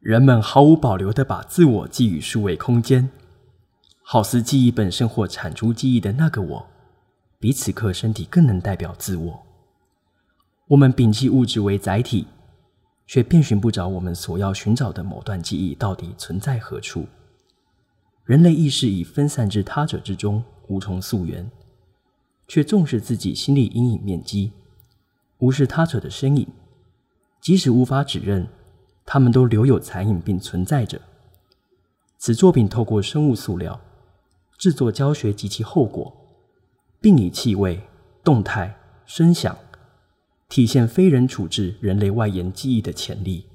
人们毫无保留地把自我寄予数位空间，好似记忆本身或产出记忆的那个我，比此刻身体更能代表自我。我们摒弃物质为载体，却遍寻不着我们所要寻找的某段记忆到底存在何处。人类意识已分散至他者之中，无从溯源，却重视自己心理阴影面积，无视他者的身影，即使无法指认，他们都留有残影并存在着。此作品透过生物塑料制作教学及其后果，并以气味、动态、声响体现非人处置人类外延记忆的潜力。